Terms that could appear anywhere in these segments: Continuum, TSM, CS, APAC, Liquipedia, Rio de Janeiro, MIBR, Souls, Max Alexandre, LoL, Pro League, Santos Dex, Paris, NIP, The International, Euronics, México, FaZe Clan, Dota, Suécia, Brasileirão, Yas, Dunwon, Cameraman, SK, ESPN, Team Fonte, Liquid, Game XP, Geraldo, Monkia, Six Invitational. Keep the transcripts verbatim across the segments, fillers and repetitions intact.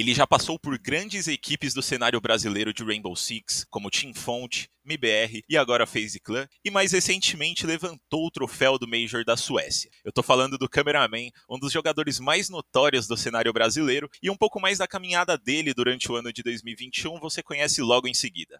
Ele já passou por grandes equipes do cenário brasileiro de Rainbow Six, como Team Fonte, M I B R e agora FaZe Clan, e mais recentemente levantou o troféu do Major da Suécia. Eu tô falando do Cameraman, um dos jogadores mais notórios do cenário brasileiro, e um pouco mais da caminhada dele durante o ano de dois mil e vinte e um você conhece logo em seguida.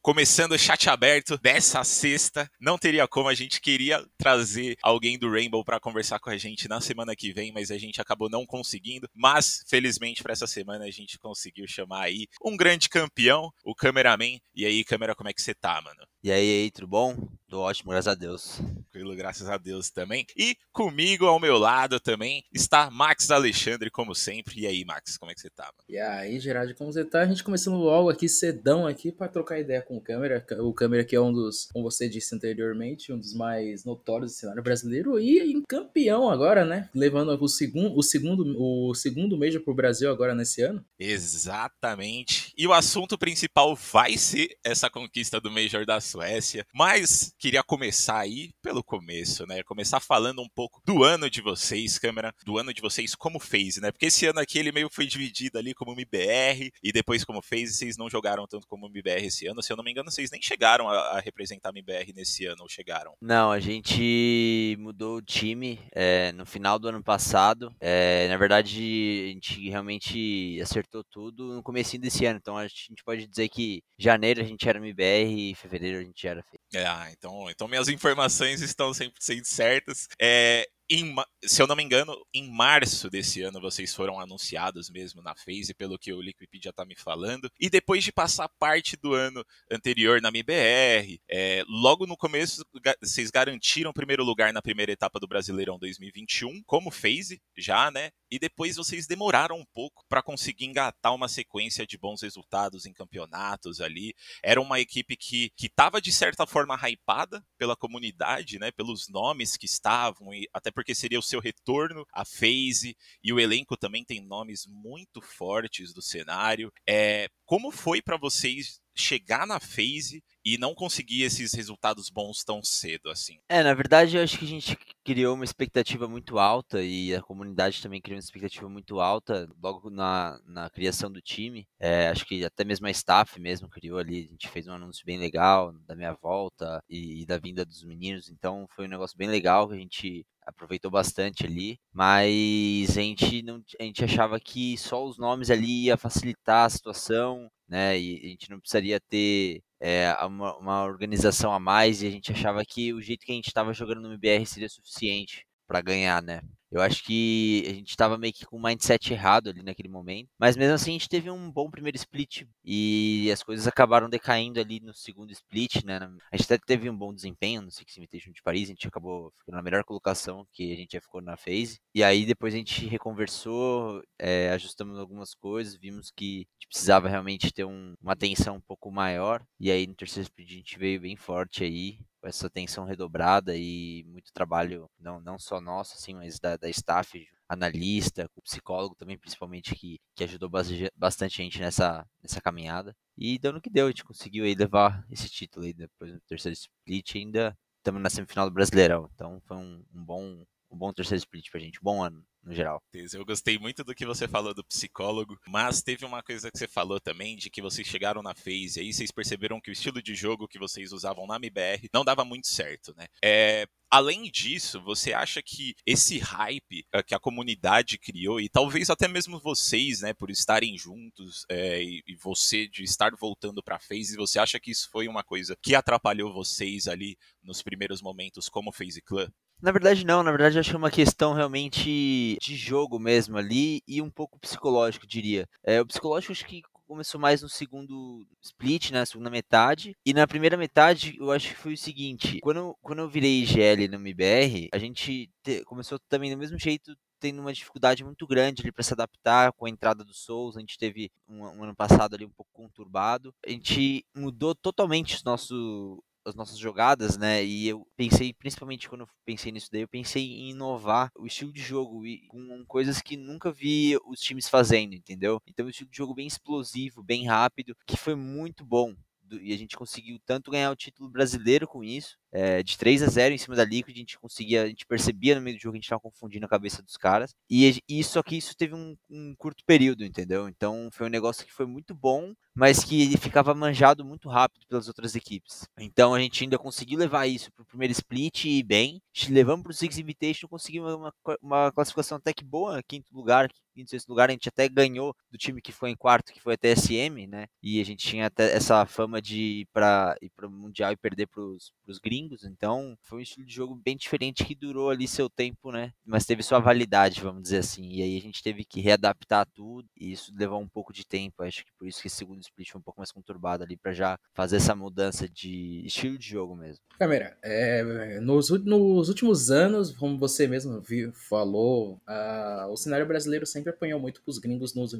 Começando o chat aberto dessa sexta, não teria como, a gente queria trazer alguém do Rainbow para conversar com a gente na semana que vem, mas a gente acabou não conseguindo, mas felizmente para essa semana a gente conseguiu chamar aí um grande campeão, o Cameraman. E aí, Câmera, como é que você tá, mano? E aí, aí, tudo bom? Tô ótimo, graças a Deus. Tranquilo, graças a Deus também. E comigo, ao meu lado também, está Max Alexandre, como sempre. E aí, Max, como é que você tá, mano? E aí, Geraldo, como você tá? A gente começando logo aqui, cedão aqui, pra trocar ideia com o Câmera. O Câmera que é um dos, como você disse anteriormente, um dos mais notórios do cenário brasileiro e campeão agora, né? Levando o segundo, o segundo, o segundo Major pro Brasil agora nesse ano. Exatamente. E o assunto principal vai ser essa conquista do Major da Suécia, mas queria começar aí pelo começo, né? Começar falando um pouco do ano de vocês, Câmera, do ano de vocês como FaZe, né? Porque esse ano aqui ele meio foi dividido ali como M I B R e depois como FaZe. Vocês não jogaram tanto como M I B R esse ano, se eu não me engano, vocês nem chegaram a, a representar M I B R nesse ano, ou chegaram? Não, a gente mudou o time é, no final do ano passado, é, na verdade a gente realmente acertou tudo no comecinho desse ano, então a gente pode dizer que janeiro a gente era M I B R e fevereiro a gente era FaZe. Ah, então, então minhas informações estão cem por cento certas. É... Em, se eu não me engano, em março desse ano vocês foram anunciados mesmo na FaZe, pelo que o Liquipedia já tá me falando, e depois de passar parte do ano anterior na M B R, é, logo no começo vocês garantiram o primeiro lugar na primeira etapa do Brasileirão dois mil e vinte e um, como FaZe já, né, e depois vocês demoraram um pouco para conseguir engatar uma sequência de bons resultados em campeonatos ali. Era uma equipe que, que tava de certa forma hypada pela comunidade, né, pelos nomes que estavam, e até porque seria o seu retorno à FaZe, e o elenco também tem nomes muito fortes do cenário. É, como foi para vocês chegar na FaZe e não conseguir esses resultados bons tão cedo assim? É, na verdade eu acho que a gente criou uma expectativa muito alta e a comunidade também criou uma expectativa muito alta logo na, na criação do time. É, acho que até mesmo a staff mesmo criou ali, a gente fez um anúncio bem legal da minha volta e, e da vinda dos meninos, então foi um negócio bem legal que a gente aproveitou bastante ali, mas a gente, não, a gente achava que só os nomes ali ia facilitar a situação, né, e a gente não precisaria ter é, uma, uma organização a mais, e a gente achava que o jeito que a gente estava jogando no M B R seria suficiente para ganhar, né. Eu acho que a gente estava meio que com o mindset errado ali naquele momento, mas mesmo assim a gente teve um bom primeiro split e as coisas acabaram decaindo ali no segundo split, né? A gente até teve um bom desempenho no Six Invitational de Paris, a gente acabou ficando na melhor colocação que a gente já ficou na FaZe, e aí depois a gente reconversou, é, ajustamos algumas coisas, vimos que a gente precisava realmente ter um, uma atenção um pouco maior, e aí no terceiro split a gente veio bem forte aí, com essa atenção redobrada e muito trabalho, não, não só nosso, assim, mas da, da staff, analista, o psicólogo também, principalmente, que, que ajudou bastante a gente nessa, nessa caminhada. E deu no que deu, a gente conseguiu aí levar esse título aí depois do terceiro split, ainda estamos na semifinal do Brasileirão, então foi um, um bom... um bom terceiro split pra gente, um bom ano, no geral. Eu gostei muito do que você falou do psicólogo, mas teve uma coisa que você falou também, de que vocês chegaram na FaZe, aí vocês perceberam que o estilo de jogo que vocês usavam na M B R não dava muito certo, né? É... Além disso, você acha que esse hype que a comunidade criou, e talvez até mesmo vocês, né, por estarem juntos, é, e, e você de estar voltando pra FaZe, você acha que isso foi uma coisa que atrapalhou vocês ali nos primeiros momentos como FaZe Clan? Na verdade não, na verdade eu acho que é uma questão realmente de jogo mesmo ali e um pouco psicológico, diria. É, o psicológico acho que começou mais no segundo split, na segunda metade, e na primeira metade eu acho que foi o seguinte, quando, quando eu virei I G L no M B R, a gente te, começou também do mesmo jeito, tendo uma dificuldade muito grande ali para se adaptar com a entrada do Souls. A gente teve um, um ano passado ali um pouco conturbado, a gente mudou totalmente os nossos... as nossas jogadas, né? E eu pensei, principalmente quando eu pensei nisso daí, eu pensei em inovar o estilo de jogo e com coisas que nunca vi os times fazendo, entendeu? Então, um estilo de jogo bem explosivo, bem rápido, que foi muito bom. E a gente conseguiu tanto ganhar o título brasileiro com isso, é, de três a zero em cima da Liquid, a gente conseguia, a gente percebia no meio do jogo que a gente estava confundindo a cabeça dos caras, e, e só que isso teve um, um curto período, entendeu? Então foi um negócio que foi muito bom, mas que ele ficava manjado muito rápido pelas outras equipes. Então a gente ainda conseguiu levar isso para o primeiro split e bem, levamos para o Six Invitational, conseguimos uma, uma classificação até que boa, quinto lugar, quinto, sexto lugar, a gente até ganhou do time que foi em quarto, que foi a T S M, né? E a gente tinha até essa fama de ir para o Mundial e perder para os gringos, então foi um estilo de jogo bem diferente que durou ali seu tempo, né? Mas teve sua validade, vamos dizer assim, e aí a gente teve que readaptar tudo, e isso levou um pouco de tempo, acho que por isso que esse segundo split foi um pouco mais conturbado ali, para já fazer essa mudança de estilo de jogo mesmo. Câmera, é, nos, nos últimos anos, como você mesmo viu, falou, uh, o cenário brasileiro sempre apanhou muito para os gringos nos,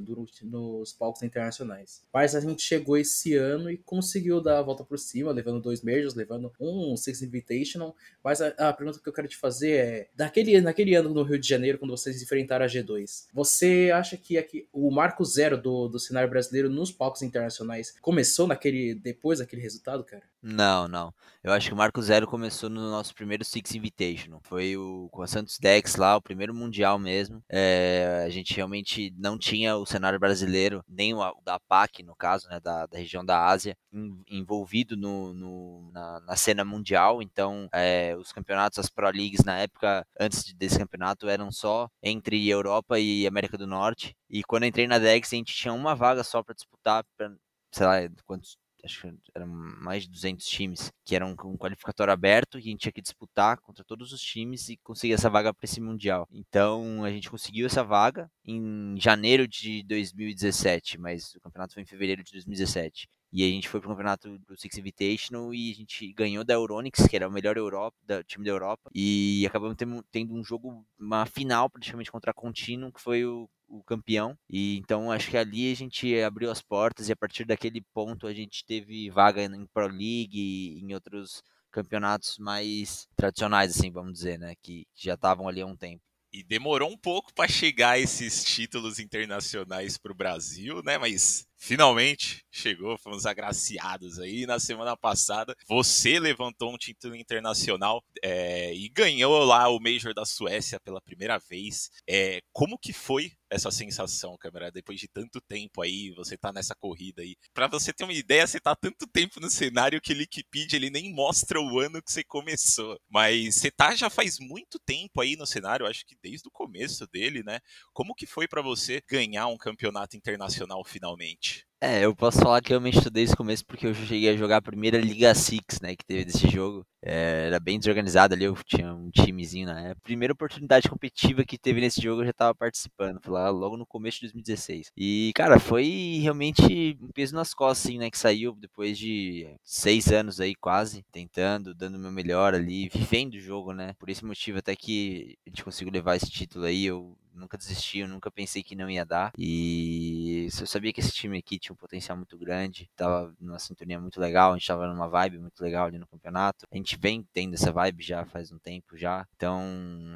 nos palcos internacionais. Mas a gente chegou esse ano e conseguiu dar a volta por cima, levando dois Majors, levando um Six Invitational. Mas a, a pergunta que eu quero te fazer é, daquele, naquele ano no Rio de Janeiro, quando vocês enfrentaram a G dois, você acha que aqui, o marco zero do, do cenário brasileiro nos palcos internacionais começou naquele, depois daquele resultado, cara? Não, não. Eu acho que o marco zero começou no nosso primeiro Six Invitational. Foi o, com a Santos Dex lá, o primeiro mundial mesmo. É, a gente realmente não tinha o cenário brasileiro, nem o da P A C, no caso, né, da, da região da Ásia, em, envolvido no, no, na, na cena mundial. Então, é, os campeonatos, as Pro Leagues na época, antes desse campeonato, eram só entre Europa e América do Norte. E quando eu entrei na Dex, a gente tinha uma vaga só para disputar, pra, sei lá, quantos... acho que eram mais de duzentos times, que eram um qualificatório aberto, e a gente tinha que disputar contra todos os times e conseguir essa vaga para esse Mundial. Então, a gente conseguiu essa vaga em janeiro de dois mil e dezessete, mas o campeonato foi em fevereiro de dois mil e dezessete. E a gente foi pro campeonato do Six Invitational e a gente ganhou da Euronics, que era o melhor Europa, da, time da Europa. E acabamos tendo, tendo um jogo, uma final praticamente contra a Continuum, que foi o, o campeão. E então acho que ali a gente abriu as portas e a partir daquele ponto a gente teve vaga em Pro League e em outros campeonatos mais tradicionais, assim, vamos dizer, né? Que, que já estavam ali há um tempo. E demorou um pouco para chegar esses títulos internacionais para o Brasil, né? Mas finalmente chegou, fomos agraciados aí. Na semana passada, você levantou um título internacional é, e ganhou lá o Major da Suécia pela primeira vez. É, como que foi essa sensação, Câmera? Depois de tanto tempo aí, você tá nessa corrida aí. Pra você ter uma ideia, você tá tanto tempo no cenário que o Liquipedia, ele nem mostra o ano que você começou. Mas você tá já faz muito tempo aí no cenário, acho que desde o começo dele, né? Como que foi pra você ganhar um campeonato internacional finalmente? É, eu posso falar que eu me estudei esse começo porque eu cheguei a jogar a primeira Liga Six, né, que teve desse jogo. É, era bem desorganizado ali, eu tinha um timezinho na época. Primeira oportunidade competitiva que teve nesse jogo eu já tava participando, foi lá logo no começo de dois mil e dezesseis. E, cara, foi realmente um peso nas costas, assim, né, que saiu depois de seis anos aí quase, tentando, dando o meu melhor ali, vivendo o jogo, né. Por esse motivo até que a gente conseguiu levar esse título aí, eu... nunca desisti, eu nunca pensei que não ia dar. E eu sabia que esse time aqui tinha um potencial muito grande, tava numa sintonia muito legal, a gente tava numa vibe muito legal ali no campeonato. A gente vem tendo essa vibe já faz um tempo já, então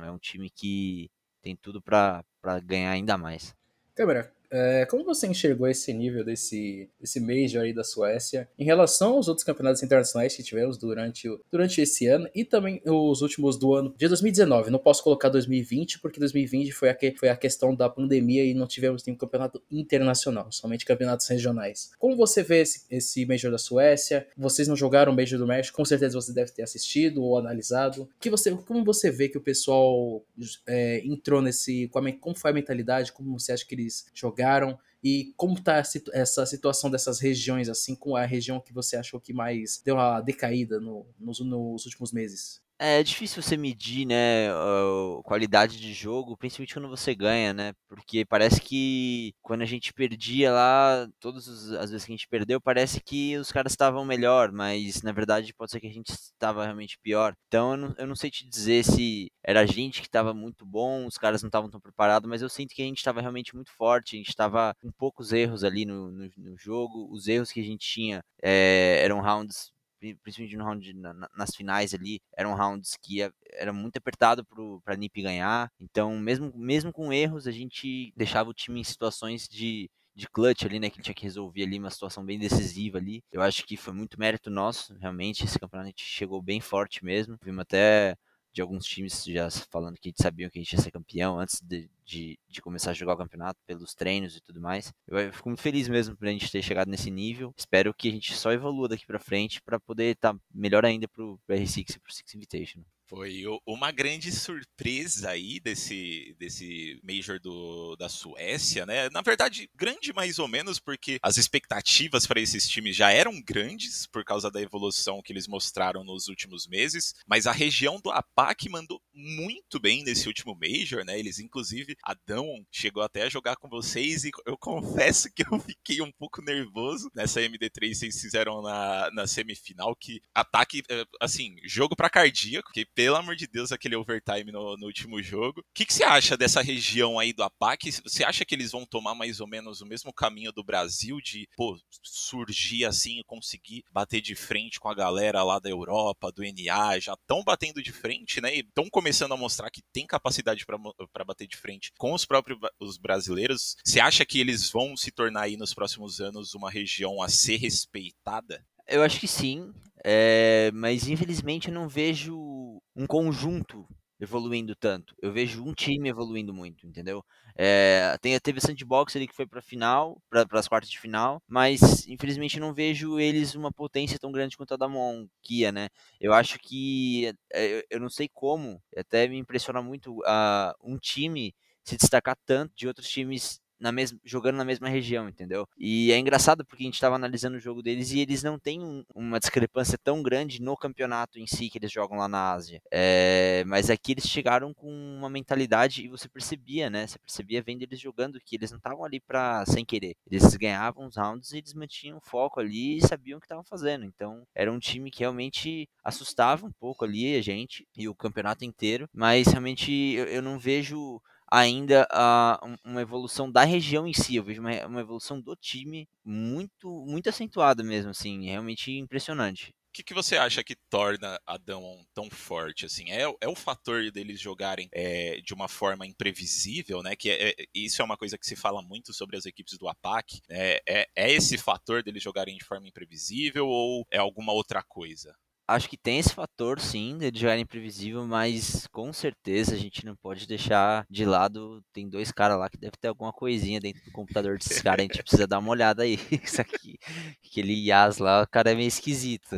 é um time que tem tudo pra, pra ganhar ainda mais. Câmera, é, como você enxergou esse nível desse, desse Major aí da Suécia em relação aos outros campeonatos internacionais que tivemos durante, o, durante esse ano e também os últimos do ano de dois mil e dezenove? Não posso colocar dois mil e vinte porque dois mil e vinte foi a, que, foi a questão da pandemia e não tivemos nenhum campeonato internacional, somente campeonatos regionais. Como você vê esse, esse Major da Suécia? Vocês não jogaram o Major do México, com certeza você deve ter assistido ou analisado. Que você, como você vê que o pessoal é, entrou nesse... Como foi a mentalidade? Como você acha que eles jogaram? E como está essa situação dessas regiões, assim, com a região que você achou que mais deu uma decaída no, nos, nos últimos meses? É difícil você medir, né, a qualidade de jogo, principalmente quando você ganha, né, porque parece que quando a gente perdia lá, todas as vezes que a gente perdeu, parece que os caras estavam melhor, mas na verdade pode ser que a gente estava realmente pior. Então eu não, eu não sei te dizer se era a gente que estava muito bom, os caras não estavam tão preparados, mas eu sinto que a gente estava realmente muito forte, a gente estava com poucos erros ali no, no, no jogo, os erros que a gente tinha é, eram rounds principalmente no round, na, nas finais ali, eram rounds que ia, era muito apertado pro, pra N I P ganhar, então mesmo, mesmo com erros a gente deixava o time em situações de, de clutch ali, né, que tinha que resolver ali uma situação bem decisiva ali. Eu acho que foi muito mérito nosso, realmente, esse campeonato a gente chegou bem forte mesmo, vimos até de alguns times já falando que sabiam que a gente ia ser campeão antes de, de, de começar a jogar o campeonato, pelos treinos e tudo mais. Eu, eu fico muito feliz mesmo por a gente ter chegado nesse nível. Espero que a gente só evolua daqui pra frente para poder estar tá melhor ainda pro, pro R seis e pro Six Invitational. Foi uma grande surpresa aí desse, desse Major do, da Suécia, né? Na verdade, grande mais ou menos, porque as expectativas para esses times já eram grandes por causa da evolução que eles mostraram nos últimos meses, mas a região do APAC mandou muito bem nesse último Major, né? Eles, inclusive, a Dunwon chegou até a jogar com vocês e eu confesso que eu fiquei um pouco nervoso nessa M D três que vocês fizeram na, na semifinal, que ataque, assim, jogo para cardíaco, que pelo amor de Deus, aquele overtime no, no último jogo. O que, que você acha dessa região aí do APAC? Você acha que eles vão tomar mais ou menos o mesmo caminho do Brasil, de pô, surgir assim e conseguir bater de frente com a galera lá da Europa, do N A, já estão batendo de frente, né? E estão começando a mostrar que tem capacidade para bater de frente com os próprios os brasileiros. Você acha que eles vão se tornar aí nos próximos anos uma região a ser respeitada? Eu acho que sim, é, mas infelizmente eu não vejo um conjunto evoluindo tanto. Eu vejo um time evoluindo muito, entendeu? É, tem, teve a Sandbox ali que foi pra final, pra, pras quartas de final, mas infelizmente eu não vejo eles uma potência tão grande quanto a da Monkia, né? Eu acho que, é, eu não sei como, até me impressiona muito uh, um time se destacar tanto de outros times Na mesma, jogando na mesma região, entendeu? E é engraçado porque a gente estava analisando o jogo deles e eles não têm um, uma discrepância tão grande no campeonato em si que eles jogam lá na Ásia. É, mas aqui eles chegaram com uma mentalidade e você percebia, né? Você percebia vendo eles jogando que eles não estavam ali pra, sem querer. Eles ganhavam os rounds e eles mantinham foco ali e sabiam o que estavam fazendo. Então era um time que realmente assustava um pouco ali a gente e o campeonato inteiro. Mas realmente eu, eu não vejo ainda uh, uma evolução da região em si, eu vejo uma, uma evolução do time muito, muito acentuada mesmo, assim, realmente impressionante. O que, que você acha que torna a Dunwon tão forte, assim? É, é o fator deles jogarem é, de uma forma imprevisível, né? Que é, é, isso é uma coisa que se fala muito sobre as equipes do APAC, né? É, é esse fator deles jogarem de forma imprevisível ou é alguma outra coisa? Acho que tem esse fator, sim, de jogar imprevisível, mas com certeza a gente não pode deixar de lado. Tem dois caras lá que deve ter alguma coisinha dentro do computador desses caras. A gente precisa dar uma olhada aí. Isso aqui, aquele Yas lá, o cara é meio esquisito.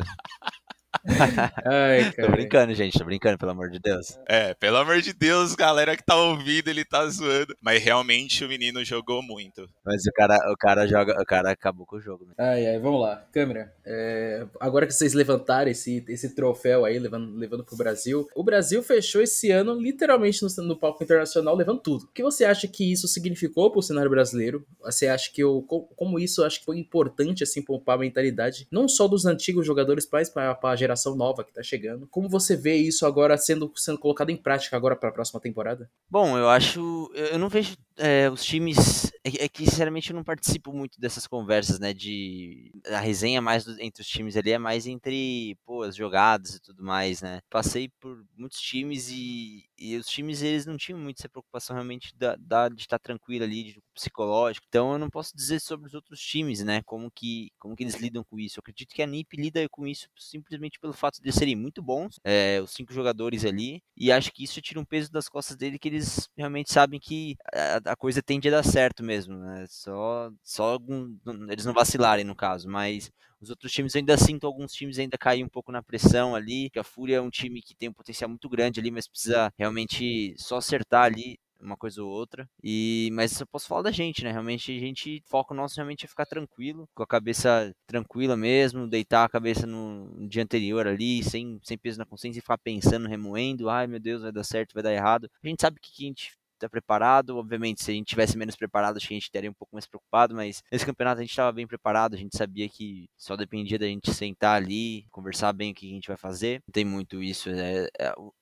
Ai, tô brincando, gente, tô brincando, pelo amor de Deus. É, pelo amor de Deus, galera que tá ouvindo, ele tá zoando. Mas realmente o menino jogou muito. Mas o cara, o cara joga, o cara acabou com o jogo, né? Ai, ai, vamos lá, câmera. É, agora que vocês levantaram esse, esse troféu aí, levando, levando pro Brasil, o Brasil fechou esse ano literalmente no, no palco internacional, levando tudo. O que você acha que isso significou pro cenário brasileiro? Você acha que eu, como isso acho que foi importante, assim, poupar a mentalidade, não só dos antigos jogadores, mas pra, pra geração nova que tá chegando. Como você vê isso agora sendo, sendo colocado em prática agora para a próxima temporada? Bom, eu acho... Eu não vejo é, os times... É, é que, sinceramente, eu não participo muito dessas conversas, né? De... A resenha mais do, entre os times ali é mais entre, pô, as jogadas e tudo mais, né? Passei por muitos times e, e os times, eles não tinham muito essa preocupação realmente da, da, de estar tranquilo ali, de psicológico. Então, eu não posso dizer sobre os outros times, né? Como que, como que eles lidam com isso. Eu acredito que a N I P lida com isso simplesmente pelo fato de serem muito bons, é, os cinco jogadores ali, e acho que isso tira um peso das costas dele, que eles realmente sabem que a, a coisa tende a dar certo mesmo, né? Só, só algum, eles não vacilarem no caso, mas os outros times eu ainda sinto, alguns times ainda caem um pouco na pressão ali, que a FURIA é um time que tem um potencial muito grande ali, mas precisa realmente só acertar ali uma coisa ou outra, e, mas eu posso falar da gente, né, realmente a gente, o foco nosso realmente é ficar tranquilo, com a cabeça tranquila mesmo, deitar a cabeça no, no dia anterior ali, sem, sem peso na consciência e ficar pensando, remoendo, ai meu Deus, vai dar certo, vai dar errado, a gente sabe que a gente tá preparado. Obviamente, se a gente tivesse menos preparado, acho que a gente estaria um pouco mais preocupado, mas nesse campeonato a gente estava bem preparado, a gente sabia que só dependia da gente sentar ali, conversar bem o que a gente vai fazer. Não tem muito isso, né?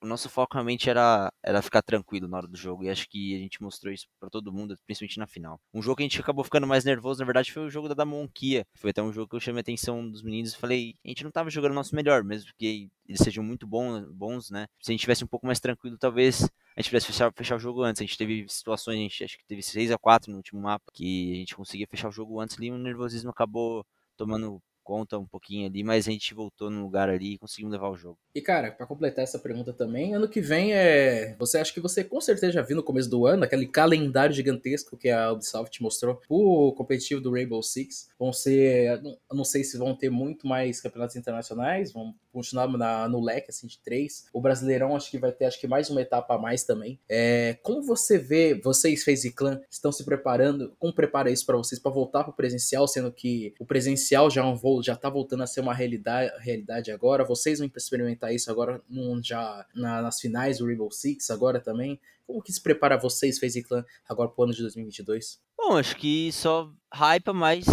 O nosso foco realmente era, era ficar tranquilo na hora do jogo, e acho que a gente mostrou isso pra todo mundo, principalmente na final. Um jogo que a gente acabou ficando mais nervoso, na verdade, foi o jogo da, da Monkia. Foi até um jogo que eu chamei a atenção dos meninos e falei, a gente não tava jogando o nosso melhor, mesmo que eles sejam muito bons, bons, né? Se a gente tivesse um pouco mais tranquilo, talvez a gente pudesse fechar, fechar o jogo antes. A gente teve situações, a gente acho que teve seis a quatro no último mapa, que a gente conseguia fechar o jogo antes ali, e o nervosismo acabou tomando conta um pouquinho ali, mas a gente voltou no lugar ali e conseguimos levar o jogo. E cara, pra completar essa pergunta também, ano que vem é... você acha que você com certeza já viu no começo do ano aquele calendário gigantesco que a Ubisoft mostrou pro competitivo do Rainbow Six? Vão ser... eu não sei se vão ter muito mais campeonatos internacionais, vão continuar na... no leque, assim, de três. O Brasileirão acho que vai ter acho que mais uma etapa a mais também. É... Como você vê, vocês, FaZe Clan, estão se preparando, como prepara isso pra vocês, pra voltar pro presencial, sendo que o presencial já é um voo já tá voltando a ser uma realidade, realidade agora, vocês vão experimentar isso agora já na, nas finais do Rainbow Six agora também. Como que se prepara vocês, FaZe Clan, agora pro ano de dois mil e vinte e dois? Bom, acho que só hypa, mas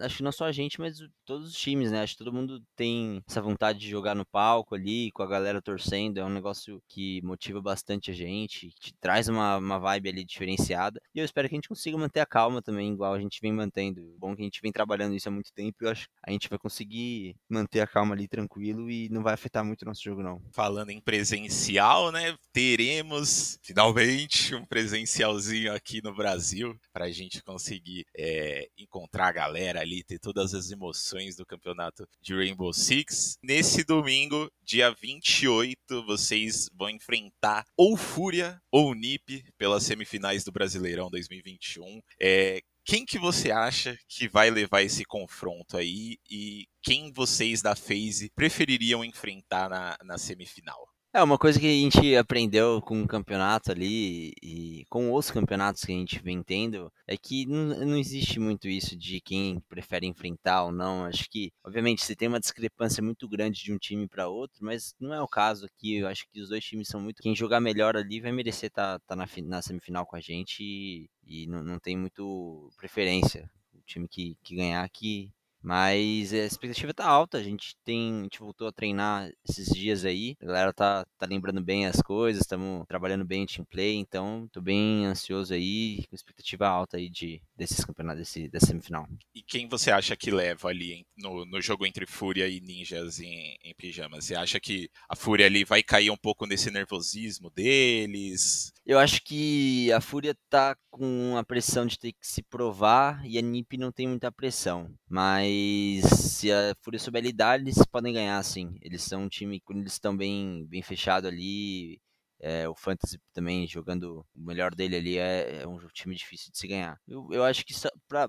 acho que não só a gente, mas todos os times, né? Acho que todo mundo tem essa vontade de jogar no palco ali, com a galera torcendo. É um negócio que motiva bastante a gente, que te traz uma, uma vibe ali diferenciada. E eu espero que a gente consiga manter a calma também, igual a gente vem mantendo. Bom que a gente vem trabalhando isso há muito tempo, eu acho que a gente vai conseguir manter a calma ali tranquilo e não vai afetar muito o nosso jogo, não. Falando em presencial, né? Teremos, finalmente, um presencialzinho aqui no Brasil pra gente conseguir é, encontrar a galera ali, ter todas as emoções do campeonato de Rainbow Six. Nesse domingo, dia vinte e oito, vocês vão enfrentar ou FURIA ou N I P pelas semifinais do Brasileirão dois mil e vinte e um. É, quem que você acha que vai levar esse confronto aí e quem vocês da FaZe prefeririam enfrentar na, na semifinal? É uma coisa que a gente aprendeu com o campeonato ali e com os campeonatos que a gente vem tendo é que não, não existe muito isso de quem prefere enfrentar ou não. Acho que, obviamente, você tem uma discrepância muito grande de um time para outro, mas não é o caso aqui. Eu acho que os dois times são muito... Quem jogar melhor ali vai merecer estar tá, tá na, na semifinal com a gente e, e não, não tem muito preferência. O time que, que ganhar aqui... Mas a expectativa tá alta, a gente tem, a gente voltou a treinar esses dias aí, a galera tá, tá lembrando bem as coisas, estamos trabalhando bem em team play, então tô bem ansioso aí, com expectativa alta aí de, desses campeonatos, desse, dessa semifinal. E quem você acha que leva ali no, no jogo entre FURIA e Ninjas em, em pijamas? Você acha que a FURIA ali vai cair um pouco nesse nervosismo deles? Eu acho que a FURIA tá com a pressão de ter que se provar e a N I P não tem muita pressão, mas se a FURIA souber lidar, eles podem ganhar, sim. Eles são um time, quando eles estão bem, bem fechados ali, é, o Fantasy também jogando o melhor dele ali, é, é um time difícil de se ganhar. Eu, eu acho que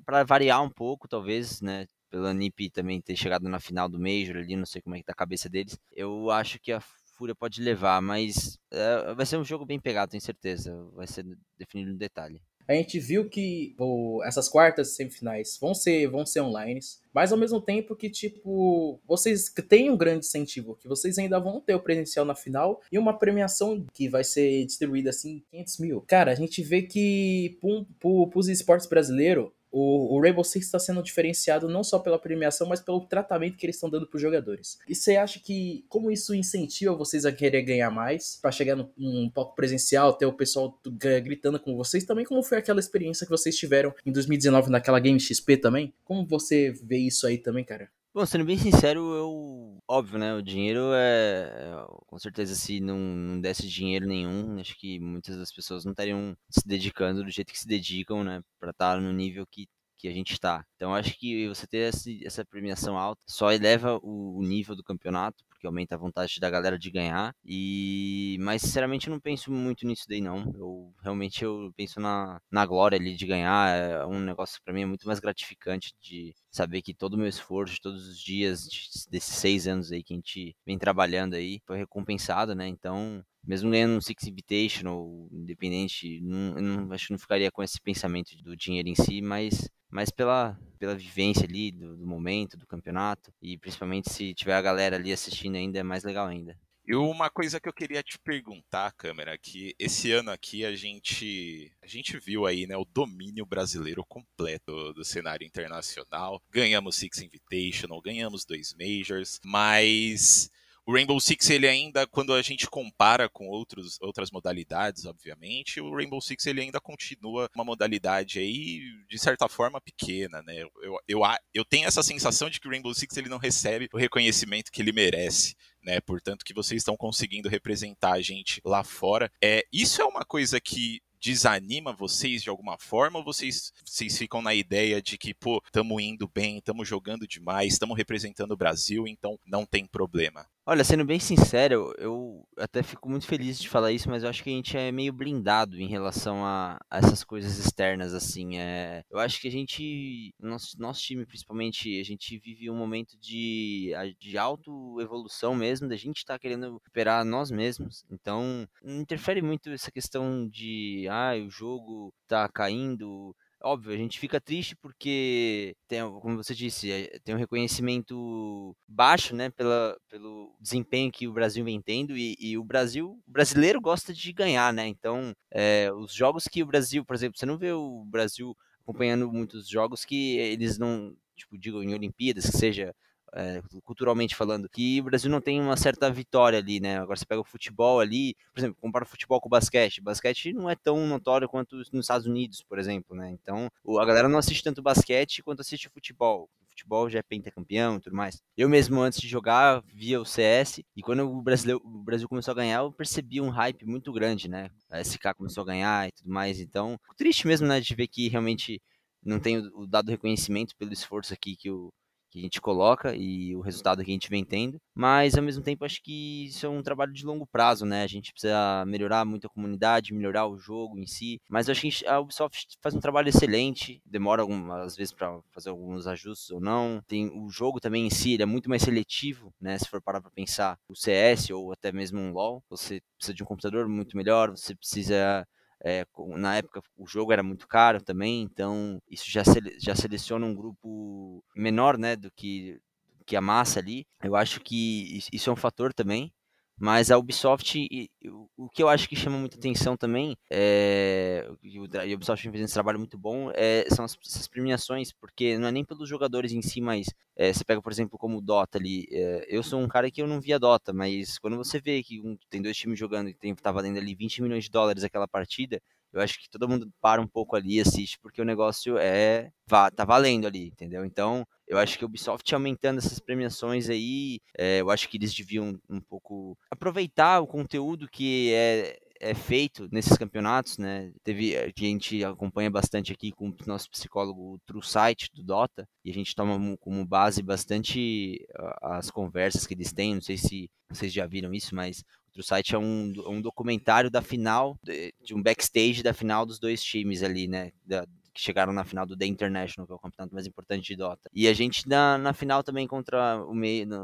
para variar um pouco, talvez, né, pela N I P também ter chegado na final do Major ali, não sei como é que tá a cabeça deles, eu acho que a FURIA pode levar, mas é, vai ser um jogo bem pegado, tenho certeza. Vai ser definido no detalhe. A gente viu que oh, essas quartas e semifinais vão ser, vão ser online, mas ao mesmo tempo que, tipo, vocês têm um grande incentivo, que vocês ainda vão ter o presencial na final e uma premiação que vai ser distribuída, assim, quinhentos mil. Cara, a gente vê que pum, pum, pros esportes brasileiros, O, o Rainbow Six está sendo diferenciado não só pela premiação, mas pelo tratamento que eles estão dando para os jogadores. E você acha que, como isso incentiva vocês a querer ganhar mais, para chegar num, num palco presencial, ter o pessoal gritando com vocês, também como foi aquela experiência que vocês tiveram em dois mil e dezenove naquela Game X P também? Como você vê isso aí também, cara? Bom, sendo bem sincero, eu... Óbvio, né? O dinheiro é... Com certeza, se não, não desse dinheiro nenhum, acho que muitas das pessoas não estariam se dedicando do jeito que se dedicam, né? Pra estar no nível que, que a gente tá. Então, acho que você ter essa premiação alta só eleva o nível do campeonato, porque aumenta a vontade da galera de ganhar. E... Mas, sinceramente, eu não penso muito nisso daí, não. Eu realmente eu penso na, na glória ali de ganhar. É um negócio, pra mim, é muito mais gratificante de... Saber que todo o meu esforço, todos os dias desses seis anos aí que a gente vem trabalhando aí, foi recompensado, né? Então, mesmo ganhando um Six Invitational, independente, não, não, acho que não ficaria com esse pensamento do dinheiro em si, mas, mas pela, pela vivência ali, do, do momento, do campeonato. E principalmente se tiver a galera ali assistindo ainda, é mais legal ainda. E uma coisa que eu queria te perguntar, Câmera, que esse ano aqui a gente, a gente viu aí, né, o domínio brasileiro completo do, do cenário internacional. Ganhamos Six Invitational, ganhamos dois Majors, mas o Rainbow Six, ele ainda, quando a gente compara com outros, outras modalidades, obviamente, o Rainbow Six ele ainda continua uma modalidade aí, de certa forma, pequena, né? Eu, eu, eu, eu tenho essa sensação de que o Rainbow Six ele não recebe o reconhecimento que ele merece, né? Portanto, que vocês estão conseguindo representar a gente lá fora. É, isso é uma coisa que desanima vocês de alguma forma, ou vocês, vocês ficam na ideia de que, pô, estamos indo bem, estamos jogando demais, estamos representando o Brasil, então não tem problema? Olha, sendo bem sincero, eu até fico muito feliz de falar isso, mas eu acho que a gente é meio blindado em relação a, a essas coisas externas, assim. É, eu acho que a gente, nosso, nosso time principalmente, a gente vive um momento de, de auto-evolução mesmo, da gente estar querendo recuperar nós mesmos. Então, não interfere muito essa questão de, ah, o jogo tá caindo. Óbvio, a gente fica triste porque, tem, como você disse, tem um reconhecimento baixo, né, pela, pelo desempenho que o Brasil vem tendo, e, e o Brasil, o brasileiro gosta de ganhar, né, então é, os jogos que o Brasil, por exemplo, você não vê o Brasil acompanhando muitos jogos que eles não, tipo, digo, em Olimpíadas, que seja, é, culturalmente falando, que o Brasil não tem uma certa vitória ali, né, agora você pega o futebol ali, por exemplo, compara o futebol com o basquete, o basquete não é tão notório quanto nos Estados Unidos, por exemplo, né, então a galera não assiste tanto basquete quanto assiste futebol, o futebol já é pentacampeão e tudo mais. Eu mesmo, antes de jogar, via o C S, e quando o Brasil, o Brasil começou a ganhar, eu percebi um hype muito grande, né, a S K começou a ganhar e tudo mais, então, triste mesmo, né, de ver que realmente não tem o dado reconhecimento pelo esforço aqui que o que a gente coloca e o resultado que a gente vem tendo, mas ao mesmo tempo acho que isso é um trabalho de longo prazo, né, a gente precisa melhorar muito a comunidade, melhorar o jogo em si, mas acho que a Ubisoft faz um trabalho excelente, demora às vezes para fazer alguns ajustes ou não, tem o jogo também em si, ele é muito mais seletivo, né, se for parar para pensar o C S ou até mesmo um LoL, você precisa de um computador muito melhor, você precisa... É, na época o jogo era muito caro também, então isso já, sele- já seleciona um grupo menor, né, do que, que a massa ali. Eu acho que isso é um fator também, mas a Ubisoft, e, e, o que eu acho que chama muita atenção também, é, e a Ubisoft vem fazendo esse trabalho muito bom, é, são as, essas premiações, porque não é nem pelos jogadores em si, mas é, você pega, por exemplo, como o Dota ali, é, eu sou um cara que eu não via Dota, mas quando você vê que um, tem dois times jogando e tem, tá valendo ali vinte milhões de dólares aquela partida, eu acho que todo mundo para um pouco ali e assiste, porque o negócio é tá valendo ali, entendeu? Então, eu acho que a Ubisoft aumentando essas premiações aí, é, eu acho que eles deviam um pouco aproveitar o conteúdo que é, é feito nesses campeonatos, né? Teve, a gente acompanha bastante aqui com o nosso psicólogo, o True Sight do Dota, e a gente toma como base bastante as conversas que eles têm, não sei se vocês já viram isso, mas... O site é um, um documentário da final, de um backstage da final dos dois times ali, né? Da, que chegaram na final do The International, que é o campeonato mais importante de Dota. E a gente, na, na final também, contra, o,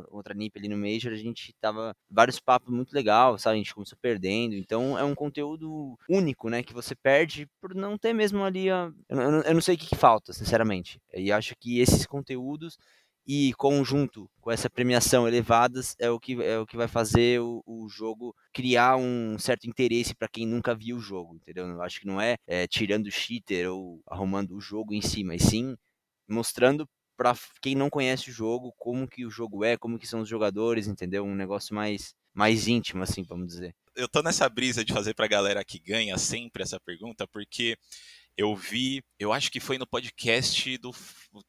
contra a N I P ali no Major, a gente tava vários papos muito legal, sabe? A gente começou perdendo. Então, é um conteúdo único, né? Que você perde por não ter mesmo ali... A... Eu, eu, eu não sei o que, que falta, sinceramente. E acho que esses conteúdos... E conjunto com essa premiação elevadas é o que, é o que vai fazer o, o jogo criar um certo interesse para quem nunca viu o jogo, entendeu? Eu acho que não é, é tirando o cheater ou arrumando o jogo em si, mas sim mostrando para quem não conhece o jogo como que o jogo é, como que são os jogadores, entendeu? Um negócio mais, mais íntimo, assim, vamos dizer. Eu tô nessa brisa de fazer pra galera que ganha sempre essa pergunta, porque... Eu vi, eu acho que foi no podcast do,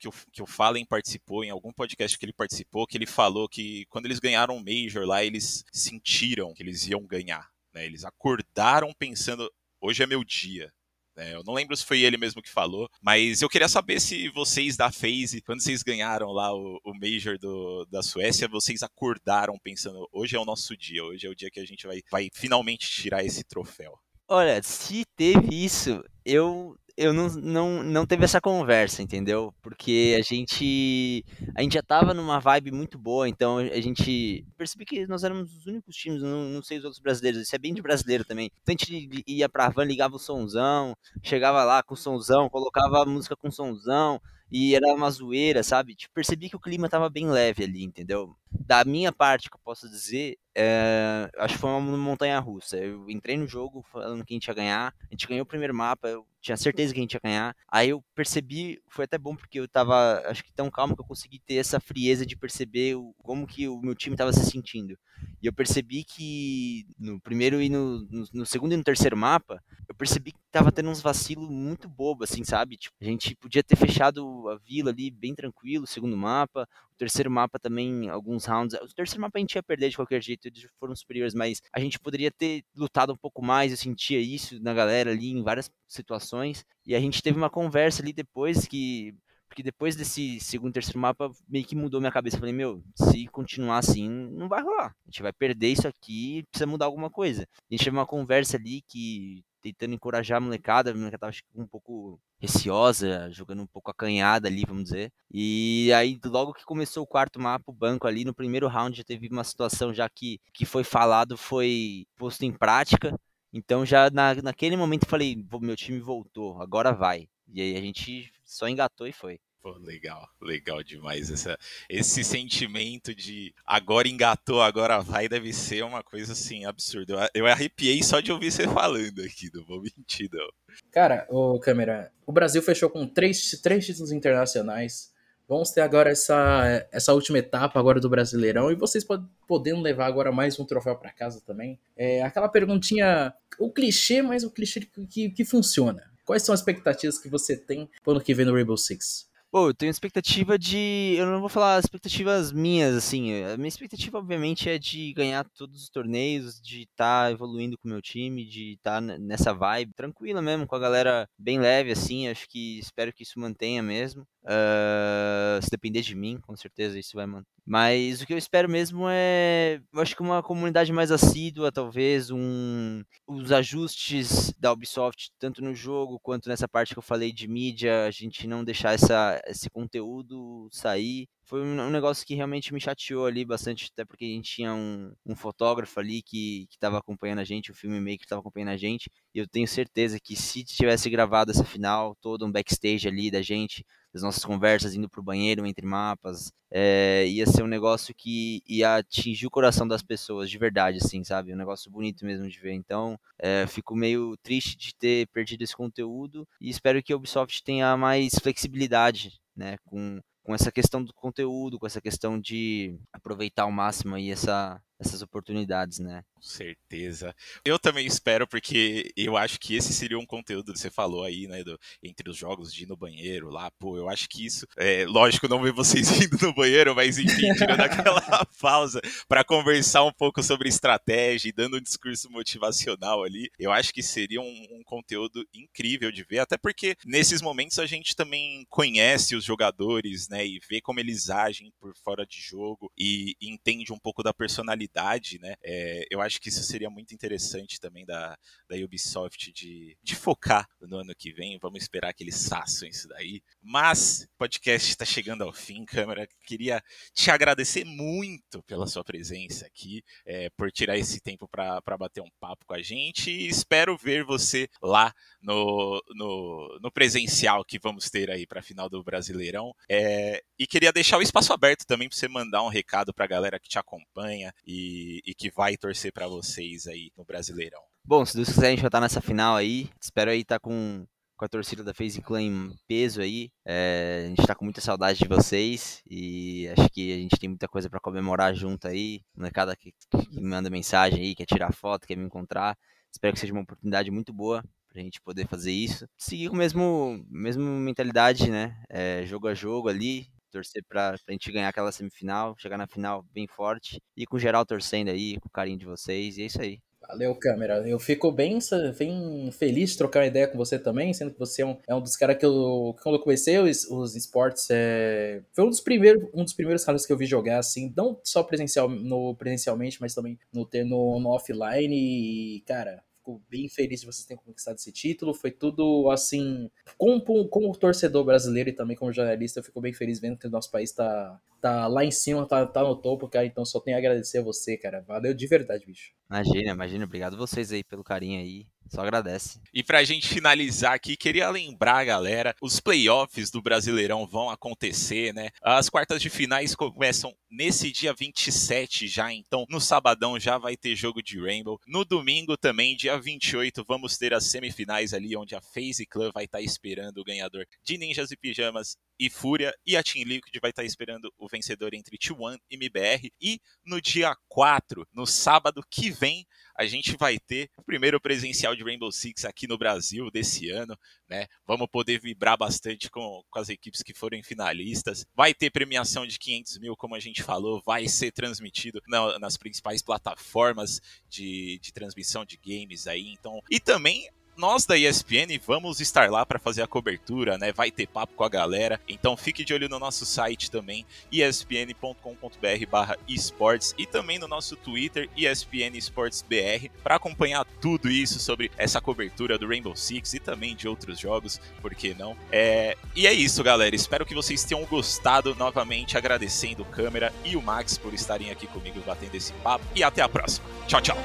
que, o, que o Fallen participou, em algum podcast que ele participou, que ele falou que quando eles ganharam o Major lá, eles sentiram que eles iam ganhar, né? Eles acordaram pensando, hoje é meu dia. É, eu não lembro se foi ele mesmo que falou, mas eu queria saber se vocês da FaZe, quando vocês ganharam lá o, o Major do, da Suécia, vocês acordaram pensando, hoje é o nosso dia, hoje é o dia que a gente vai, vai finalmente tirar esse troféu. Olha, se teve isso, eu, eu não, não, não teve essa conversa, entendeu? Porque a gente, a gente já tava numa vibe muito boa, então a gente... Percebi que nós éramos os únicos times, não, não sei os outros brasileiros, isso é bem de brasileiro também. Então a gente ia pra van, ligava o somzão, chegava lá com o somzão, colocava a música com o somzão... E era uma zoeira, sabe? Tipo, percebi que o clima tava bem leve ali, entendeu? Da minha parte, que eu posso dizer, é... acho que foi uma montanha-russa. Eu entrei no jogo falando que a gente ia ganhar. A gente ganhou o primeiro mapa, eu tinha certeza que a gente ia ganhar. Aí eu percebi, foi até bom porque eu tava, acho que tão calmo que eu consegui ter essa frieza de perceber o... como que o meu time tava se sentindo. E eu percebi que no primeiro e no, no, no segundo e no terceiro mapa, eu percebi que tava tendo uns vacilos muito bobos, assim, sabe? Tipo, a gente podia ter fechado a vila ali bem tranquilo, o segundo mapa. O terceiro mapa também, alguns rounds. O terceiro mapa a gente ia perder de qualquer jeito, eles foram superiores, mas a gente poderia ter lutado um pouco mais, eu sentia isso na galera ali em várias situações. E a gente teve uma conversa ali depois que... Porque depois desse segundo, terceiro mapa, meio que mudou minha cabeça. Falei, meu, se continuar assim, não vai rolar. A gente vai perder isso aqui, precisa mudar alguma coisa. A gente teve uma conversa ali que... tentando encorajar a molecada, a molecada tava um pouco receosa, jogando um pouco acanhada ali, vamos dizer. E aí, logo que começou o quarto mapa, o banco ali, no primeiro round já teve uma situação já que, que foi falado, foi posto em prática. Então já na, naquele momento eu falei, meu time voltou, agora vai. E aí a gente só engatou e foi. Pô, legal, legal demais. Essa, esse sentimento de agora engatou, agora vai, deve ser uma coisa assim absurda. Eu, eu arrepiei só de ouvir você falando aqui, não vou mentir, não. Cara, ô câmera, o Brasil fechou com três, três títulos internacionais. Vamos ter agora essa, essa última etapa agora do Brasileirão e vocês pod- podendo levar agora mais um troféu para casa também. É, aquela perguntinha, o clichê, mas o clichê que, que, que funciona. Quais são as expectativas que você tem pro ano que vem no Rainbow Six? Pô, eu tenho expectativa de... Eu não vou falar expectativas minhas, assim. A minha expectativa, obviamente, é de ganhar todos os torneios, de estar tá evoluindo com o meu time, de estar tá nessa vibe tranquila mesmo, com a galera bem leve, assim. Acho que espero que isso mantenha mesmo. Uh, se depender de mim, com certeza isso vai manter. Mas o que eu espero mesmo é... Eu acho que uma comunidade mais assídua, talvez, um... os ajustes da Ubisoft, tanto no jogo quanto nessa parte que eu falei de mídia, a gente não deixar essa... esse conteúdo sair. Foi um negócio que realmente me chateou ali bastante, até porque a gente tinha um, um fotógrafo ali que estava acompanhando a gente, o filmmaker estava acompanhando a gente, e eu tenho certeza que se tivesse gravado essa final, todo um backstage ali da gente, das nossas conversas, indo pro banheiro, entre mapas, é, ia ser um negócio que ia atingir o coração das pessoas, de verdade, assim, sabe? Um negócio bonito mesmo de ver. Então, é, fico meio triste de ter perdido esse conteúdo e espero que a Ubisoft tenha mais flexibilidade, né, com... com essa questão do conteúdo, com essa questão de aproveitar ao máximo aí essa, essas oportunidades, né? Com certeza. Eu também espero, porque eu acho que esse seria um conteúdo que você falou aí, né, do, entre os jogos, de ir no banheiro lá, pô, eu acho que isso, é, lógico, não ver vocês indo no banheiro, mas enfim, tirando aquela pausa para conversar um pouco sobre estratégia e dando um discurso motivacional ali, eu acho que seria um, um conteúdo incrível de ver, até porque nesses momentos a gente também conhece os jogadores, né, e vê como eles agem por fora de jogo e, e entende um pouco da personalidade, né, é, eu acho Acho que isso seria muito interessante também da, da Ubisoft de, de focar no ano que vem. Vamos esperar que eles façam isso daí. Mas o podcast está chegando ao fim, câmera. Queria te agradecer muito pela sua presença aqui, é, por tirar esse tempo para bater um papo com a gente. E espero ver você lá no, no, no presencial que vamos ter aí para a final do Brasileirão. É, e queria deixar o espaço aberto também para você mandar um recado para a galera que te acompanha e, e que vai torcer para vocês aí no Brasileirão. Bom, se Deus quiser a gente vai estar nessa final aí, espero aí estar com, com a torcida da FaZe Clan em peso aí, é, a gente tá com muita saudade de vocês e acho que a gente tem muita coisa para comemorar junto aí, molecada que, que me manda mensagem aí, quer tirar foto, quer me encontrar, espero que seja uma oportunidade muito boa pra gente poder fazer isso, seguir com a mesmo, mesma mentalidade, né, é, jogo a jogo ali, torcer pra, pra gente ganhar aquela semifinal, chegar na final bem forte, e com o geral torcendo aí, com o carinho de vocês, e é isso aí. Valeu, câmera. Eu fico bem, bem feliz de trocar uma ideia com você também, sendo que você é um, é um dos caras que eu, quando eu comecei os, os esportes, é, foi um dos primeiros, um dos primeiros caras que eu vi jogar, assim, não só presencial, no, presencialmente, mas também no, no, no offline, e, cara... Fico bem feliz de vocês terem conquistado esse título. Foi tudo assim. Como, como torcedor brasileiro e também como jornalista, eu fico bem feliz vendo que o nosso país tá, tá lá em cima, tá, tá no topo, cara. Então só tenho a agradecer a você, cara. Valeu de verdade, bicho. Imagina, imagina. Obrigado vocês aí pelo carinho aí. Só agradece. E pra gente finalizar aqui, queria lembrar, galera, os playoffs do Brasileirão vão acontecer, né? As quartas de finais começam nesse dia vinte e sete já, então no sabadão já vai ter jogo de Rainbow. No domingo também, dia vinte e oito, vamos ter as semifinais ali, onde a FaZe Clan vai estar esperando o ganhador de Ninjas e Pijamas e FURIA, e a Team Liquid vai estar esperando o vencedor entre T um e M I B R. E no dia quatro, no sábado que vem, a gente vai ter o primeiro presencial de Rainbow Six aqui no Brasil desse ano, né? Vamos poder vibrar bastante com, com as equipes que forem finalistas. Vai ter premiação de quinhentos mil, como a gente falou, vai ser transmitido na, nas principais plataformas de, de transmissão de games aí, então. E também nós da E S P N vamos estar lá para fazer a cobertura, né? Vai ter papo com a galera, então fique de olho no nosso site também, e s p n ponto com ponto b r barra esportes, e também no nosso Twitter, E S P N Esportes B R, para acompanhar tudo isso sobre essa cobertura do Rainbow Six e também de outros jogos, por que não? É... E é isso, galera, espero que vocês tenham gostado, novamente agradecendo o Câmera e o Max por estarem aqui comigo batendo esse papo, e até a próxima. Tchau, tchau!